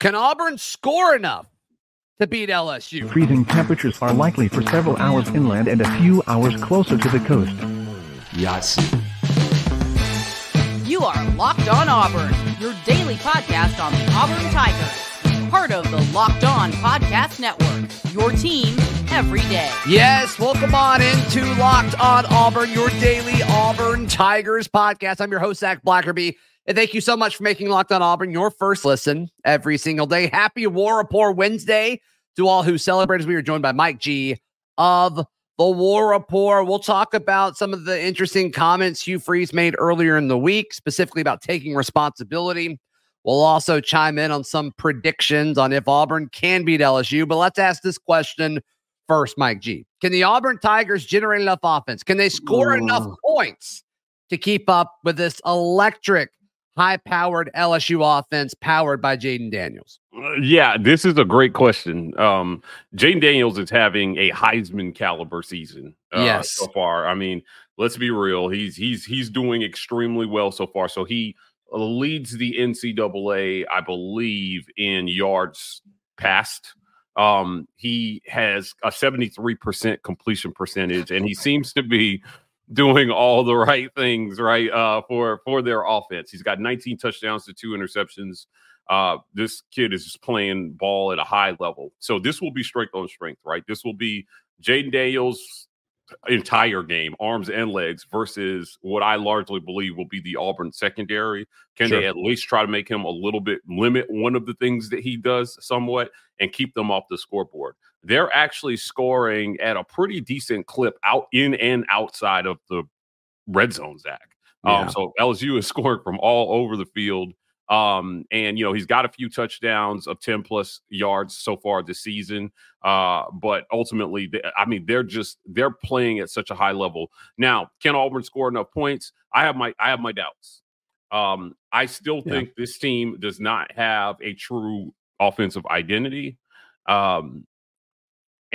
Can Auburn score enough to beat LSU? Freezing temperatures are likely for several hours inland and a few hours closer to the coast. Yes. You are Locked On Auburn, your daily podcast on the Auburn Tigers. Part of the Locked On Podcast Network, your team every day. Yes, welcome on into Locked On Auburn, your daily Auburn Tigers podcast. I'm your host, Zac Blackerby. And thank you so much for making Locked On Auburn your first listen every single day. Happy War Rapport Wednesday to all who celebrate, as we are joined by Mike G of the War Rapport. We'll talk about some of the interesting comments Hugh Freeze made earlier in the week, specifically about taking responsibility. We'll also chime in on some predictions on if Auburn can beat LSU. But let's ask this question first, Mike G. Can the Auburn Tigers generate enough offense? Can they score enough points to keep up with this electric, high-powered LSU offense powered by Jaden Daniels? Yeah, this is a great question. Jaden Daniels is having a Heisman-caliber season so far. I mean, let's be real. He's doing extremely well so far. So he leads the NCAA, I believe, in yards passed. He has a 73% completion percentage, and he seems to be doing all the right things, right, for their offense. He's got 19 touchdowns to 2 interceptions. This kid is just playing ball at a high level. So this will be strength on strength, right? This will be Jaden Daniels' entire game, arms and legs, versus what I largely believe will be the Auburn secondary. Can they at least try to make him a little bit, limit one of the things that he does somewhat, and keep them off the scoreboard? They're actually scoring at a pretty decent clip out in and outside of the red zone, Zac. So LSU is scoring from all over the field. And, you know, he's got a few touchdowns of 10-plus yards so far this season. But ultimately, they're playing at such a high level. Now, can Auburn score enough points? I have my doubts. I still think this team does not have a true offensive identity.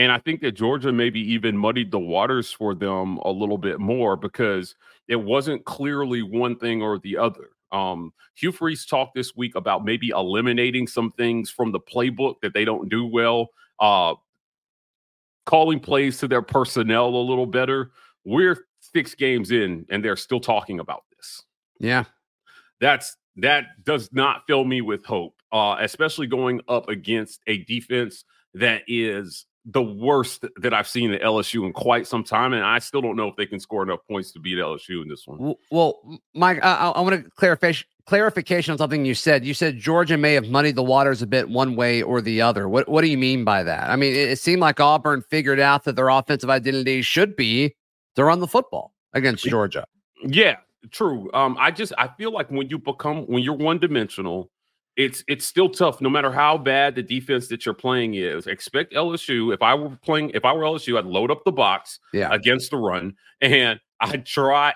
And I think that Georgia maybe even muddied the waters for them a little bit more because it wasn't clearly one thing or the other. Hugh Freeze talked this week about maybe eliminating some things from the playbook that they don't do well, calling plays to their personnel a little better. We're 6 games in, and they're still talking about this. Yeah. That does not fill me with hope, especially going up against a defense that is the worst that I've seen at LSU in quite some time, and I still don't know if they can score enough points to beat LSU in this one. Well, Mike, I want to clarification on something you said. You said Georgia may have muddied the waters a bit one way or the other. What do you mean by that? I mean, it seemed like Auburn figured out that their offensive identity should be to run the football against Georgia. Yeah, true. I feel like when you're one-dimensional, It's still tough, no matter how bad the defense that you're playing is. Expect LSU. If I were LSU, I'd load up the box against the run, and I'd try.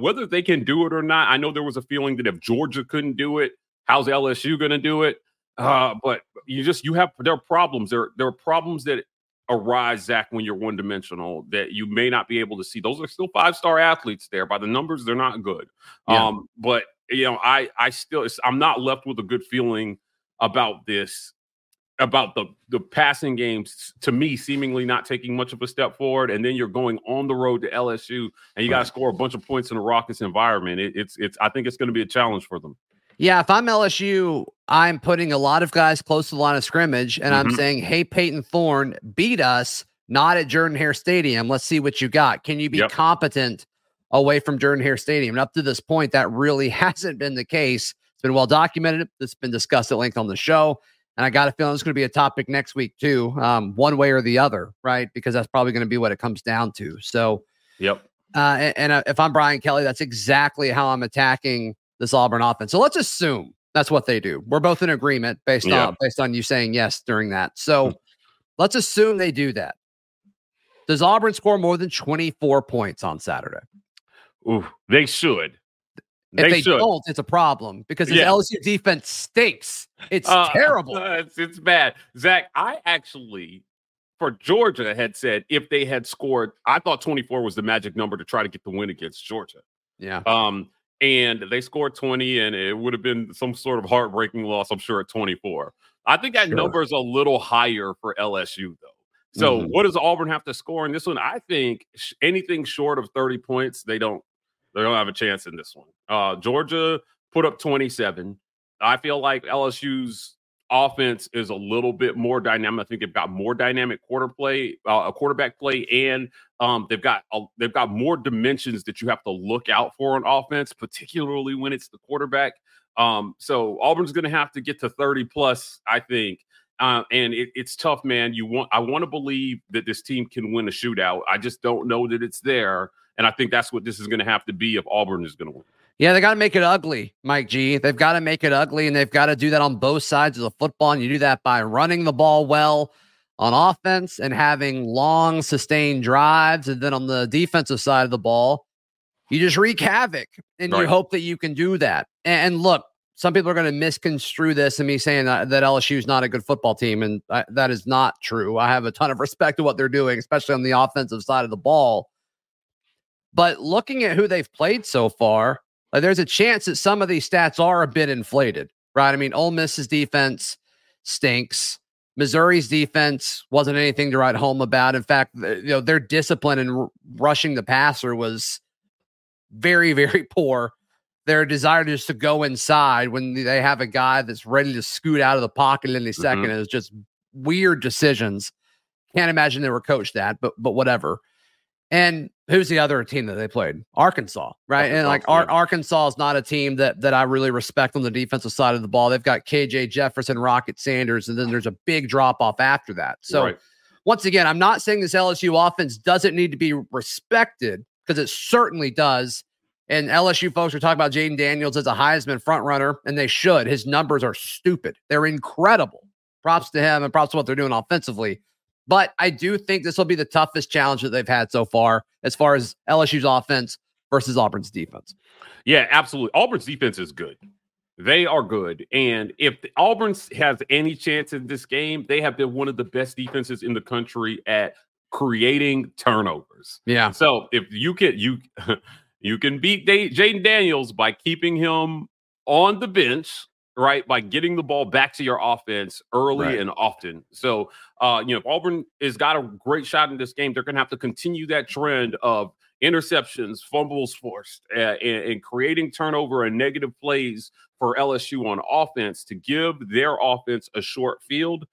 Whether they can do it or not, I know there was a feeling that if Georgia couldn't do it, how's LSU going to do it? But there are problems. There are problems that arise, Zac, when you're one-dimensional that you may not be able to see. Those are still 5-star athletes there. By the numbers, they're not good. Yeah. But you know, I'm not left with a good feeling about this, about the passing games, to me, seemingly not taking much of a step forward. And then you're going on the road to LSU and you got to score a bunch of points in a raucous environment. I think it's going to be a challenge for them. Yeah. If I'm LSU, I'm putting a lot of guys close to the line of scrimmage and I'm saying, hey, Peyton Thorne, beat us, not at Jordan-Hare Stadium. Let's see what you got. Can you be competent away from Jordan-Hare Stadium? And up to this point, that really hasn't been the case. It's been well documented. It's been discussed at length on the show. And I got a feeling it's going to be a topic next week too, one way or the other, right? Because that's probably going to be what it comes down to. So, yep. And if I'm Brian Kelly, that's exactly how I'm attacking this Auburn offense. So let's assume that's what they do. We're both in agreement based on you saying yes during that. So let's assume they do that. Does Auburn score more than 24 points on Saturday? Ooh, they should. If they don't, it's a problem because his LSU defense stinks. It's terrible. It's bad. Zach, I actually, for Georgia, had said if they had scored, I thought 24 was the magic number to try to get the win against Georgia. Yeah. And they scored 20, and it would have been some sort of heartbreaking loss, I'm sure, at 24. I think that number is a little higher for LSU, though. So what does Auburn have to score in this one? I think anything short of 30 points, they don't have a chance in this one. Georgia put up 27. I feel like LSU's offense is a little bit more dynamic. I think they've got more dynamic quarterback play, and they've got more dimensions that you have to look out for on offense, particularly when it's the quarterback. So Auburn's going to have to get to 30 plus, I think. And it's tough, man. I want to believe that this team can win a shootout. I just don't know that it's there. And I think that's what this is going to have to be if Auburn is going to win. Yeah, they got to make it ugly, Mike G. They've got to make it ugly, and they've got to do that on both sides of the football. And you do that by running the ball well on offense and having long, sustained drives. And then on the defensive side of the ball, you just wreak havoc, and you hope that you can do that. And look, some people are going to misconstrue this and me saying that LSU is not a good football team, and that is not true. I have a ton of respect to what they're doing, especially on the offensive side of the ball. But looking at who they've played so far, there's a chance that some of these stats are a bit inflated, right? I mean, Ole Miss's defense stinks. Missouri's defense wasn't anything to write home about. In fact, their discipline in rushing the passer was very, very poor. Their desire just to go inside when they have a guy that's ready to scoot out of the pocket in any second is just weird decisions. Can't imagine they were coached that, but whatever. And who's the other team that they played? Arkansas, right? Arkansas, and Arkansas is not a team that I really respect on the defensive side of the ball. They've got KJ Jefferson, Rocket Sanders, and then there's a big drop off after that. So once again, I'm not saying this LSU offense doesn't need to be respected, because it certainly does. And LSU folks are talking about Jaden Daniels as a Heisman frontrunner, and they should. His numbers are stupid. They're incredible. Props to him and props to what they're doing offensively. But I do think this will be the toughest challenge that they've had so far as LSU's offense versus Auburn's defense. Yeah, absolutely. Auburn's defense is good. They are good. And if Auburn has any chance in this game, they have been one of the best defenses in the country at creating turnovers. Yeah. So if you can... You can beat Jaden Daniels by keeping him on the bench, right? By getting the ball back to your offense early and often. So, if Auburn has got a great shot in this game, they're going to have to continue that trend of interceptions, fumbles forced, and creating turnover and negative plays for LSU on offense to give their offense a short field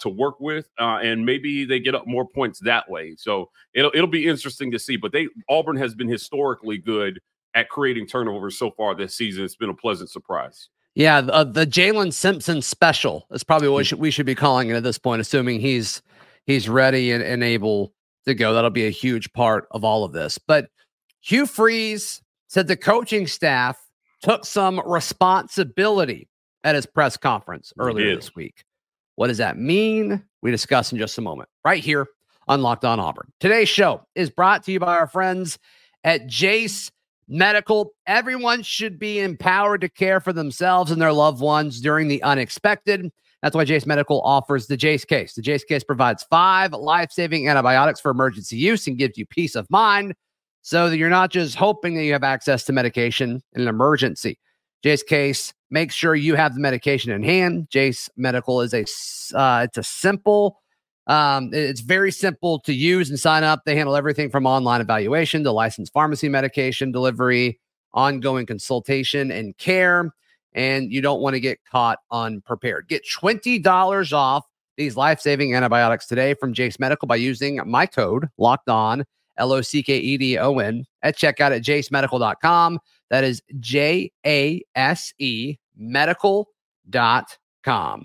to work with, and maybe they get up more points that way. So it'll be interesting to see. But Auburn has been historically good at creating turnovers so far this season. It's been a pleasant surprise. Yeah, the Jaylen Simpson special is probably what we should be calling it at this point, assuming he's ready and able to go. That'll be a huge part of all of this. But Hugh Freeze said the coaching staff took some responsibility at his press conference earlier this week. What does that mean? We discuss in just a moment, right here on Locked On Auburn. Today's show is brought to you by our friends at Jace Medical. Everyone should be empowered to care for themselves and their loved ones during the unexpected. That's why Jace Medical offers the Jace case. The Jace case provides 5 life-saving antibiotics for emergency use and gives you peace of mind so that you're not just hoping that you have access to medication in an emergency. Jace case makes sure you have the medication in hand. Jace Medical is it's very simple to use and sign up. They handle everything from online evaluation to licensed pharmacy, medication delivery, ongoing consultation and care. And you don't want to get caught unprepared. Get $20 off these life-saving antibiotics today from Jace Medical by using my code LOCKEDON, LOCKEDON, at checkout at jacemedical.com. That is JASE medical.com.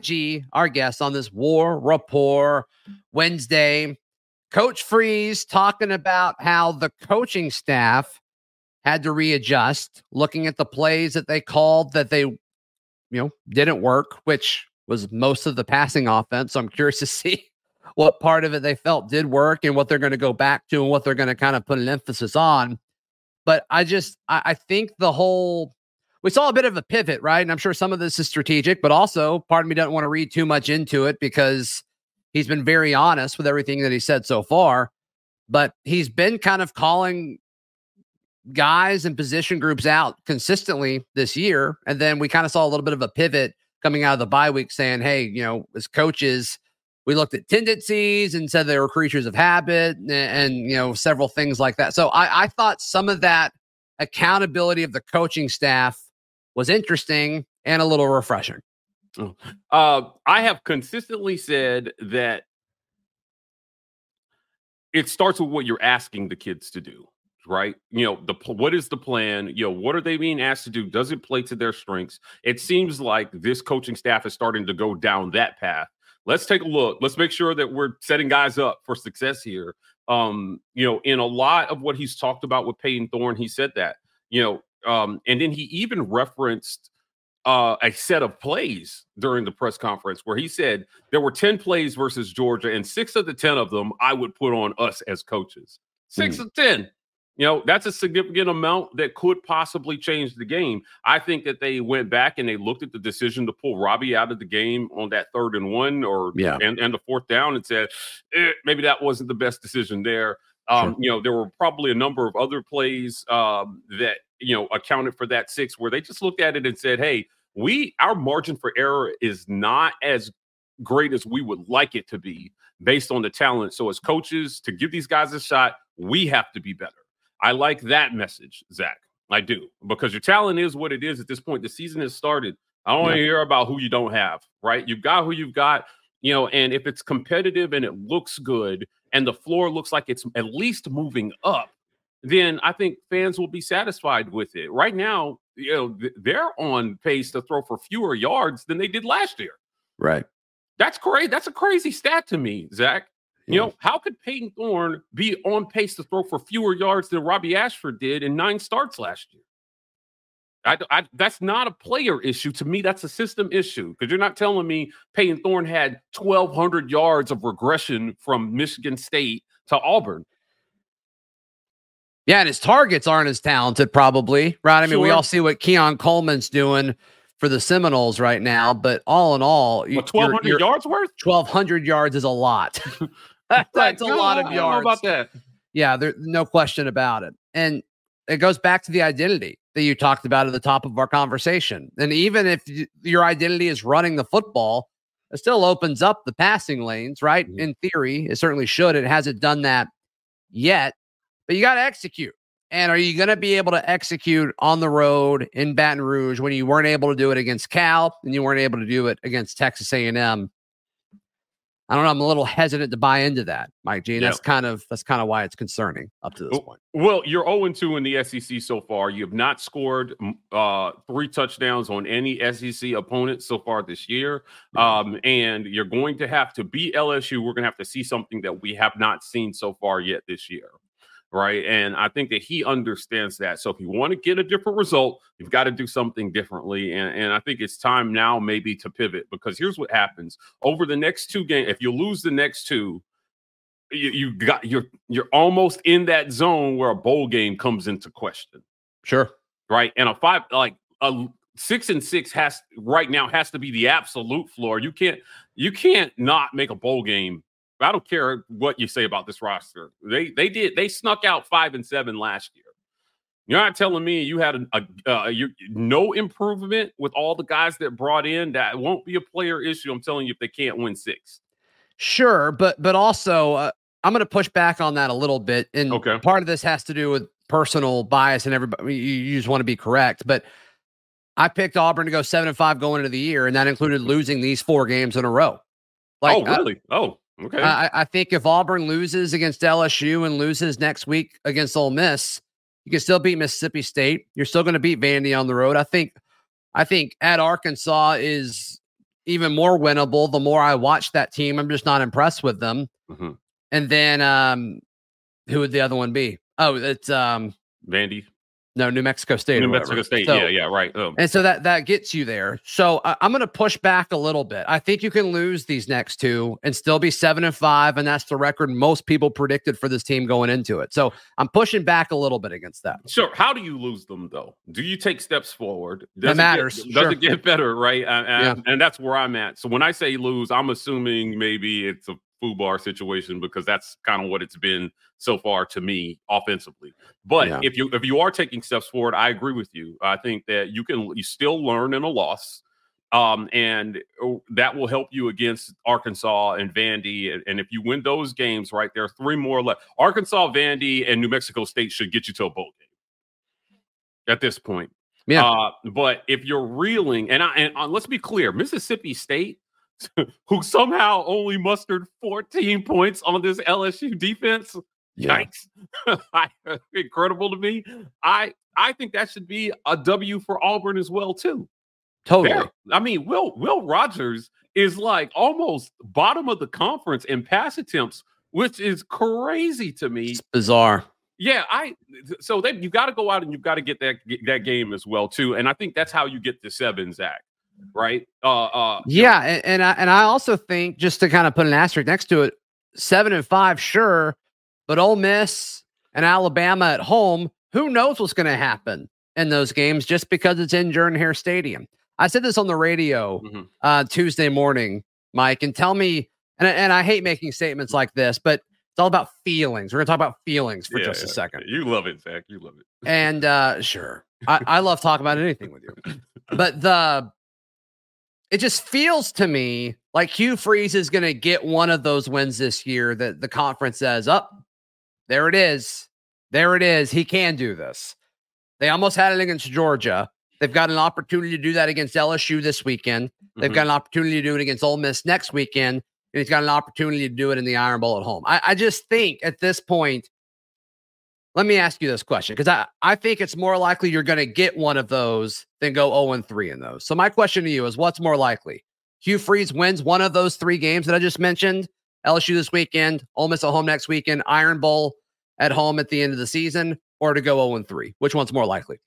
G, our guest on this War Rapport Wednesday. Coach Freeze talking about how the coaching staff had to readjust, looking at the plays that they called that they, didn't work, which was most of the passing offense. So I'm curious to see what part of it they felt did work and what they're going to go back to and what they're going to kind of put an emphasis on. But I think we saw a bit of a pivot, right? And I'm sure some of this is strategic, but also part of me doesn't want to read too much into it because he's been very honest with everything that he said so far, but he's been kind of calling guys and position groups out consistently this year. And then we kind of saw a little bit of a pivot coming out of the bye week saying, hey, as coaches, we looked at tendencies and said they were creatures of habit and several things like that. So I thought some of that accountability of the coaching staff was interesting and a little refreshing. I have consistently said that it starts with what you're asking the kids to do, right? What is the plan? What are they being asked to do? Does it play to their strengths? It seems like this coaching staff is starting to go down that path. Let's take a look. Let's make sure that we're setting guys up for success here. In a lot of what he's talked about with Peyton Thorne, he said that, and then he even referenced a set of plays during the press conference where he said there were 10 plays versus Georgia, and 6 of the 10 of them I would put on us as coaches. 6 of 10. That's a significant amount that could possibly change the game. I think that they went back and they looked at the decision to pull Robbie out of the game on that 3rd and 1 and the 4th down and said, maybe that wasn't the best decision there. Sure. There were probably a number of other plays that, accounted for that 6 where they just looked at it and said, hey, our margin for error is not as great as we would like it to be based on the talent. So as coaches, to give these guys a shot, we have to be better. I like that message, Zach. I do, because your talent is what it is at this point. The season has started. I don't want to hear about who you don't have, right? You've got who you've got, and if it's competitive and it looks good and the floor looks like it's at least moving up, then I think fans will be satisfied with it. Right now, they're on pace to throw for fewer yards than they did last year. Right. That's great. That's a crazy stat to me, Zach. How could Peyton Thorne be on pace to throw for fewer yards than Robbie Ashford did in 9 starts last year? That's not a player issue. To me, that's a system issue, because you're not telling me Peyton Thorne had 1,200 yards of regression from Michigan State to Auburn. Yeah, and his targets aren't as talented probably, right? I mean, we all see what Keon Coleman's doing for the Seminoles right now, but all in all, 1,200 yards worth? 1,200 yards is a lot. That's a lot of yards. I don't know about that. Yeah, there's no question about it. And it goes back to the identity that you talked about at the top of our conversation. And even if your identity is running the football, it still opens up the passing lanes, right? Mm-hmm. In theory, it certainly should. It hasn't done that yet, but you got to execute. And are you going to be able to execute on the road in Baton Rouge when you weren't able to do it against Cal and you weren't able to do it against Texas A&M? I don't know. I'm a little hesitant to buy into that, Mike G. That's kind of why it's concerning up to this point. Well, you're 0-2 in the SEC so far. You have not scored 3 touchdowns on any SEC opponent so far this year. And you're going to have to beat LSU. We're going to have to see something that we have not seen so far yet this year. Right. And I think that he understands that. So if you want to get a different result, you've got to do something differently. And I think it's time now maybe to pivot, because here's what happens over the next 2 games. If you lose the next 2, you're almost in that zone where a bowl game comes into question. Sure. Right. And a 6-6 has to be the absolute floor. You can't not make a bowl game. I don't care what you say about this roster. They snuck out 5-7 last year. You're not telling me you had no improvement with all the guys that brought in. That won't be a player issue. I'm telling you, if they can't win six. Sure, but also I'm going to push back on that a little bit. And part of this has to do with personal bias, and everybody, you just want to be correct. But I picked Auburn to go 7-5 going into the year, and that included losing these 4 games in a row. I think if Auburn loses against LSU and loses next week against Ole Miss, you can still beat Mississippi State. You're still going to beat Vandy on the road. I think at Arkansas is even more winnable. The more I watch that team, I'm just not impressed with them. Mm-hmm. And then who would the other one be? Oh, it's Vandy. No, New Mexico State. New Mexico State. So, yeah, right. And so that gets you there. So I'm going to push back a little bit. I think you can lose these next 2 and still be 7-5, and that's the record most people predicted for this team going into it. So I'm pushing back a little bit against that. Sure. How do you lose them, though? Do you take steps forward? That matters. Doesn't get better, right? And that's where I'm at. So when I say lose, I'm assuming maybe it's a FUBAR situation, because that's kind of what it's been so far to me offensively. But if you are taking steps forward, I agree with you. I think that you still learn in a loss, and that will help you against Arkansas and Vandy. And if you win those games, right, there are 3 more left. Arkansas, Vandy, and New Mexico State should get you to a bowl game at this point. Yeah. But if you're reeling, and let's be clear, Mississippi State, who somehow only mustered 14 points on this LSU defense. Yikes. Incredible to me. I think that should be a W for Auburn as well, too. Totally. I mean, Will Rogers is like almost bottom of the conference in pass attempts, which is crazy to me. It's bizarre. Yeah, you've got to go out and you've got to get that game as well, too. And I think that's how you get the 7, Zach. Right. I also think, just to kind of put an asterisk next to it, 7-5, sure, but Ole Miss and Alabama at home, who knows what's going to happen in those games just because it's in Jordan-Hare Stadium. I said this on the radio Tuesday morning, Mike, and tell me, and I hate making statements like this, but it's all about feelings. We're going to talk about feelings for just a second. You love it, Zach. You love it. And sure, I love talking about anything with you, but it just feels to me like Hugh Freeze is going to get one of those wins this year that the conference says, there it is. There it is. He can do this. They almost had it against Georgia. They've got an opportunity to do that against LSU this weekend. They've got an opportunity to do it against Ole Miss next weekend. And he's got an opportunity to do it in the Iron Bowl at home. I just think at this point, let me ask you this question, because I think it's more likely you're going to get one of those than go 0-3 in those. So my question to you is, what's more likely? Hugh Freeze wins one of those 3 games that I just mentioned, LSU this weekend, Ole Miss at home next weekend, Iron Bowl at home at the end of the season, or to go 0-3? Which one's more likely?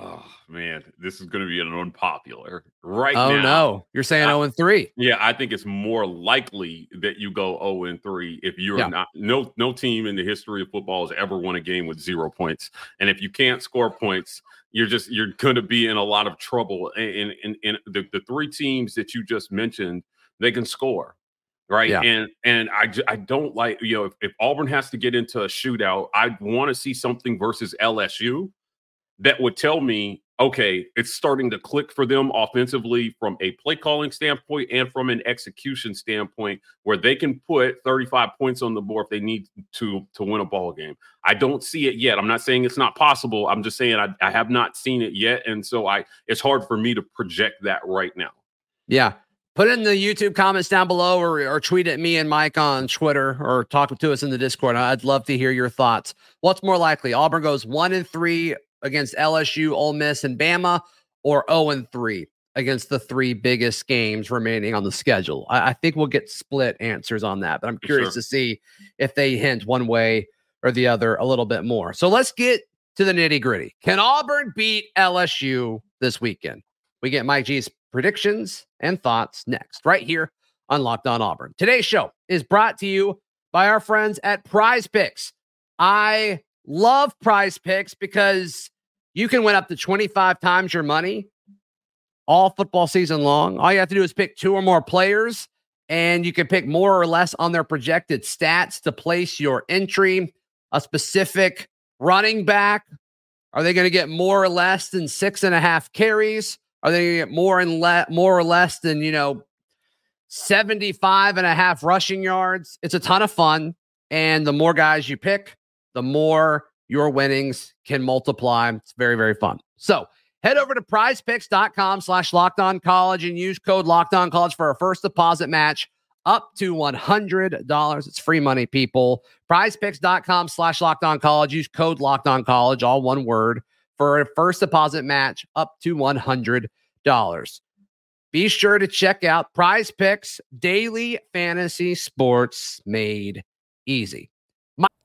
Oh, man, this is going to be an unpopular right now. Oh, no. You're saying 0-3. Yeah, I think it's more likely that you go 0-3 if you're not. No team in the history of football has ever won a game with 0 points. And if you can't score points, you're going to be in a lot of trouble. And the 3 teams that you just mentioned, they can score. Right. Yeah. And I don't like, if Auburn has to get into a shootout, I'd want to see something versus LSU that would tell me, okay, it's starting to click for them offensively from a play calling standpoint and from an execution standpoint, where they can put 35 points on the board if they need to win a ball game. I don't see it yet. I'm not saying it's not possible. I'm just saying I have not seen it yet. And so it's hard for me to project that right now. Yeah. Put it in the YouTube comments down below, or tweet at me and Mike on Twitter, or talk to us in the Discord. I'd love to hear your thoughts. What's more likely? Auburn goes 1-3 against LSU, Ole Miss, and Bama, or 0-3 against the 3 biggest games remaining on the schedule? I think we'll get split answers on that, but I'm curious to see if they hint one way or the other a little bit more. So let's get to the nitty-gritty. Can Auburn beat LSU this weekend? We get Mike G's predictions and thoughts next, right here on Locked On Auburn. Today's show is brought to you by our friends at Prize Picks. I love Prize Picks because you can win up to 25 times your money all football season long. All you have to do is pick 2 or more players, and you can pick more or less on their projected stats to place your entry. A specific running back, Are they going to get more or less than 6.5 carries? Are they going to get more or less than, 75.5 rushing yards? It's a ton of fun. And the more guys you pick, the more your winnings can multiply. It's very, very fun. So head over to prizepicks.com/LockedOnCollege and use code LockedOnCollege for a first deposit match up to $100. It's free money, people. prizepicks.com/LockedOnCollege. Use code LockedOnCollege, all one word, for a first deposit match up to $100. Be sure to check out Prize Picks Daily Fantasy Sports Made Easy.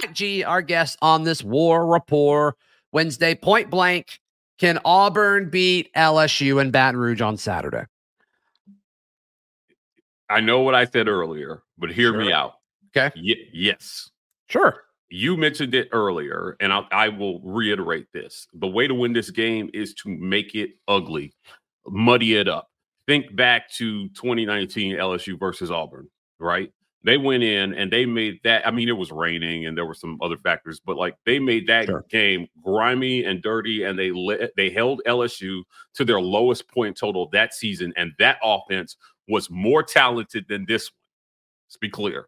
Mike G, our guest on this War Rapport Wednesday, point blank. Can Auburn beat LSU in Baton Rouge on Saturday? I know what I said earlier, but hear me out. Okay. Yes. Sure. You mentioned it earlier, and I will reiterate this. The way to win this game is to make it ugly, muddy it up. Think back to 2019 LSU versus Auburn, right? They went in and they made that. I mean, it was raining and there were some other factors, but like they made that game grimy and dirty, and they held LSU to their lowest point total that season. And that offense was more talented than this one. Let's be clear.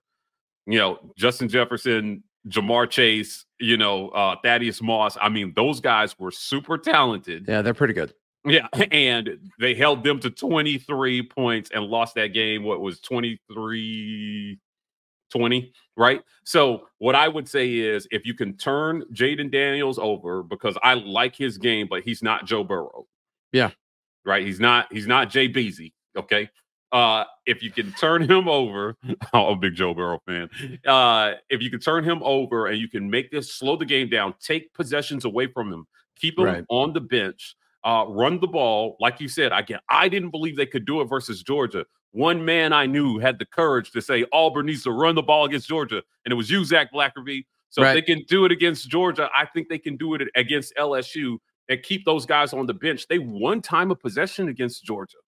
Justin Jefferson, Jamar Chase, Thaddeus Moss. I mean, those guys were super talented. Yeah, they're pretty good. Yeah, and they held them to 23 points and lost that game, 23-20, right? So what I would say is if you can turn Jaden Daniels over, because I like his game, but he's not Joe Burrow. Yeah. Right? He's not Jay Beasley, okay? If you can turn him over, I'm a big Joe Burrow fan. If you can turn him over and you can make this, slow the game down, take possessions away from him, keep him on the bench, run the ball. Like you said, I didn't believe they could do it versus Georgia. One man I knew had the courage to say Auburn needs to run the ball against Georgia, and it was you, Zac Blackerby. So if they can do it against Georgia, I think they can do it against LSU and keep those guys on the bench. They won time of possession against Georgia.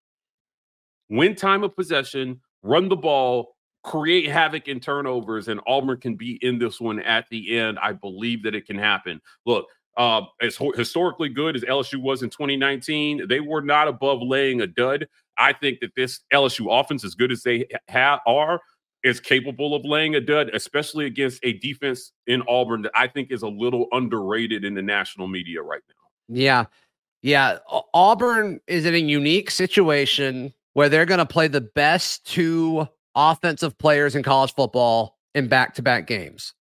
Win time of possession, run the ball, create havoc and turnovers, and Auburn can be in this one at the end. I believe that it can happen. Look, as historically good as LSU was in 2019, they were not above laying a dud. I think that this LSU offense, as good as they are, is capable of laying a dud, especially against a defense in Auburn that I think is a little underrated in the national media right now. Yeah. Auburn is in a unique situation where they're going to play the best two offensive players in college football in back-to-back games.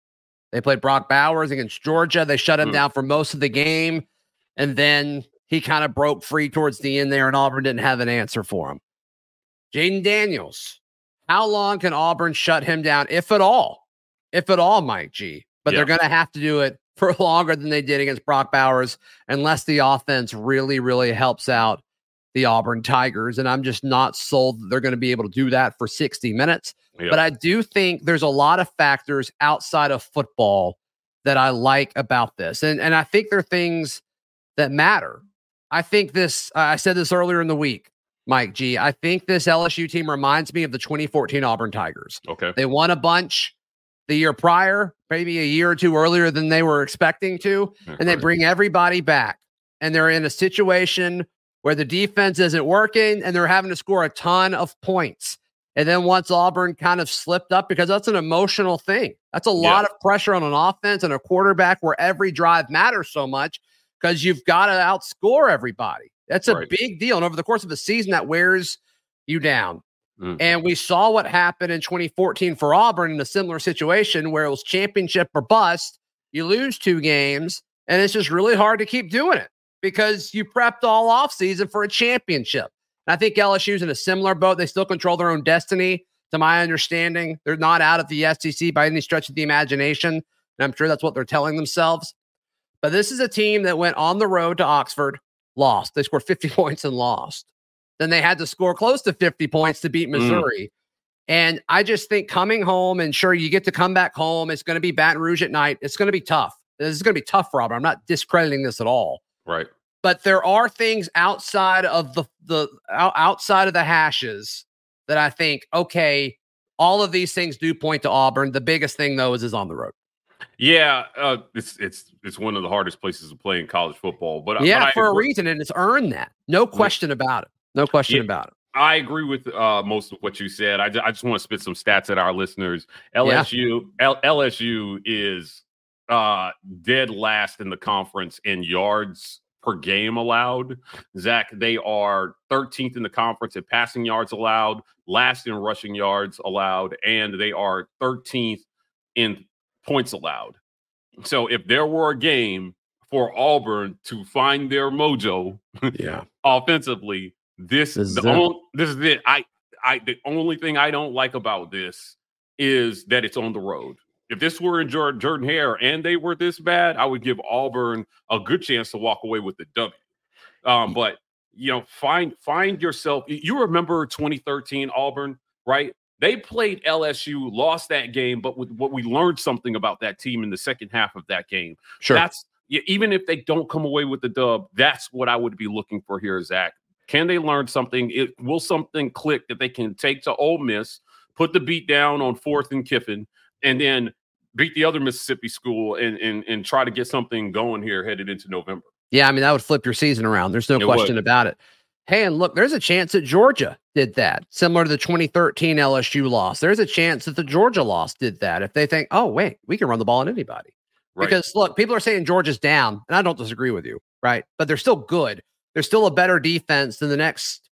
They played Brock Bowers against Georgia. They shut him down for most of the game. And then he kind of broke free towards the end there, and Auburn didn't have an answer for him. Jaden Daniels. How long can Auburn shut him down, if at all, Mike G? But they're going to have to do it for longer than they did against Brock Bowers unless the offense really, really helps out the Auburn Tigers. And I'm just not sold that they're going to be able to do that for 60 minutes. Yep. But I do think there's a lot of factors outside of football that I like about this. And I think they're things that matter. I think this, I said this earlier in the week, Mike G, I think this LSU team reminds me of the 2014 Auburn Tigers. Okay. They won a bunch the year prior, maybe a year or two earlier than they were expecting to. That's and right. They bring everybody back. And they're in a situation where the defense isn't working and they're having to score a ton of points. And then once Auburn kind of slipped up, because that's an emotional thing. That's a lot of pressure on an offense and a quarterback where every drive matters so much because you've got to outscore everybody. That's a big deal. And over the course of a season, that wears you down. Mm-hmm. And we saw what happened in 2014 for Auburn in a similar situation where it was championship or bust. You lose two games, and it's just really hard to keep doing it because you prepped all offseason for a championship. I think LSU's in a similar boat. They still control their own destiny, to my understanding. They're not out of the SEC by any stretch of the imagination, and I'm sure that's what they're telling themselves. But this is a team that went on the road to Oxford, lost. They scored 50 points and lost. Then they had to score close to 50 points to beat Missouri. And I just think coming home, and sure, you get to come back home. It's going to be Baton Rouge at night. It's going to be tough. This is going to be tough, Robert. I'm not discrediting this at all. Right. But there are things outside of the hashes that I think, okay, all of these things do point to Auburn. The biggest thing, though, is on the road. Yeah, it's one of the hardest places to play in college football. But yeah, for a reason, and it's earned that. No question about it. No question about it. I agree with most of what you said. I just want to spit some stats at our listeners. LSU is dead last in the conference in yards per game allowed. Zach, they are 13th in the conference in passing yards allowed, last in rushing yards allowed, and they are 13th in points allowed. So if there were a game for Auburn to find their mojo offensively, this is it. I the only thing I don't like about this is that it's on the road. If this were in Jordan-Hare and they were this bad, I would give Auburn a good chance to walk away with the W. But you know, find yourself. You remember 2013 Auburn, right? They played LSU, lost that game, but with what we learned something about that team in the second half of that game. Sure, that's even if they don't come away with the dub, that's what I would be looking for here, Zach. Can they learn something? Will something click that they can take to Ole Miss, put the beat down on 4th and Kiffin, and then beat the other Mississippi school and try to get something going here headed into November? Yeah, I mean, that would flip your season around. There's no question about it. Hey, and look, there's a chance that Georgia did that, similar to the 2013 LSU loss. There's a chance that the Georgia loss did that if they think, oh, wait, we can run the ball on anybody. Right. Because, look, people are saying Georgia's down, and I don't disagree with you, right? But they're still good. They're still a better defense than the next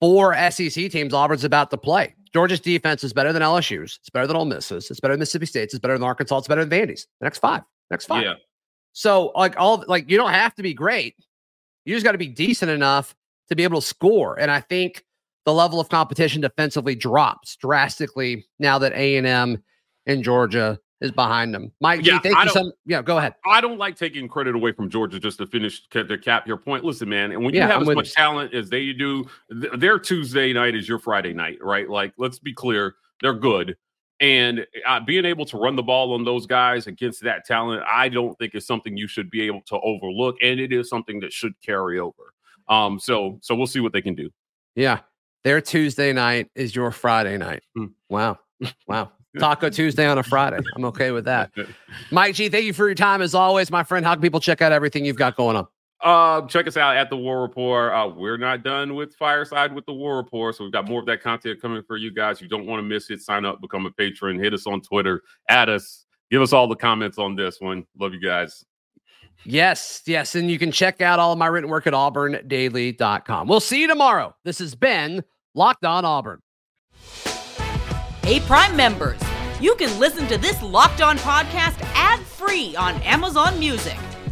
four SEC teams Auburn's about to play. Georgia's defense is better than LSU's. It's better than Ole Miss's. It's better than Mississippi State's. It's better than Arkansas. It's better than Vandy's. The next five. Yeah. So, you don't have to be great. You just got to be decent enough to be able to score. And I think the level of competition defensively drops drastically now that A&M and Georgia is behind them. Mike, do you think go ahead. I don't like taking credit away from Georgia just to finish to cap your point. Listen, man, and when you have as much talent as they do, their Tuesday night is your Friday night, right? Like, let's be clear, they're good. And being able to run the ball on those guys against that talent, I don't think is something you should be able to overlook. And it is something that should carry over. So we'll see what they can do. Yeah. Their Tuesday night is your Friday night. Wow. Taco Tuesday on a Friday. I'm okay with that. Mike G, thank you for your time. As always, my friend, how can people check out everything you've got going on? Check us out at the War Report. We're not done with Fireside with the War Report, so we've got more of that content coming for you guys. You don't want to miss it. Sign up, become a patron, hit us on Twitter, at us, give us all the comments on this one. Love you guys. Yes, and you can check out all of my written work at auburndaily.com. We'll see you tomorrow. This has been Locked On Auburn. Hey, Prime members, you can listen to this Locked On podcast ad-free on Amazon Music.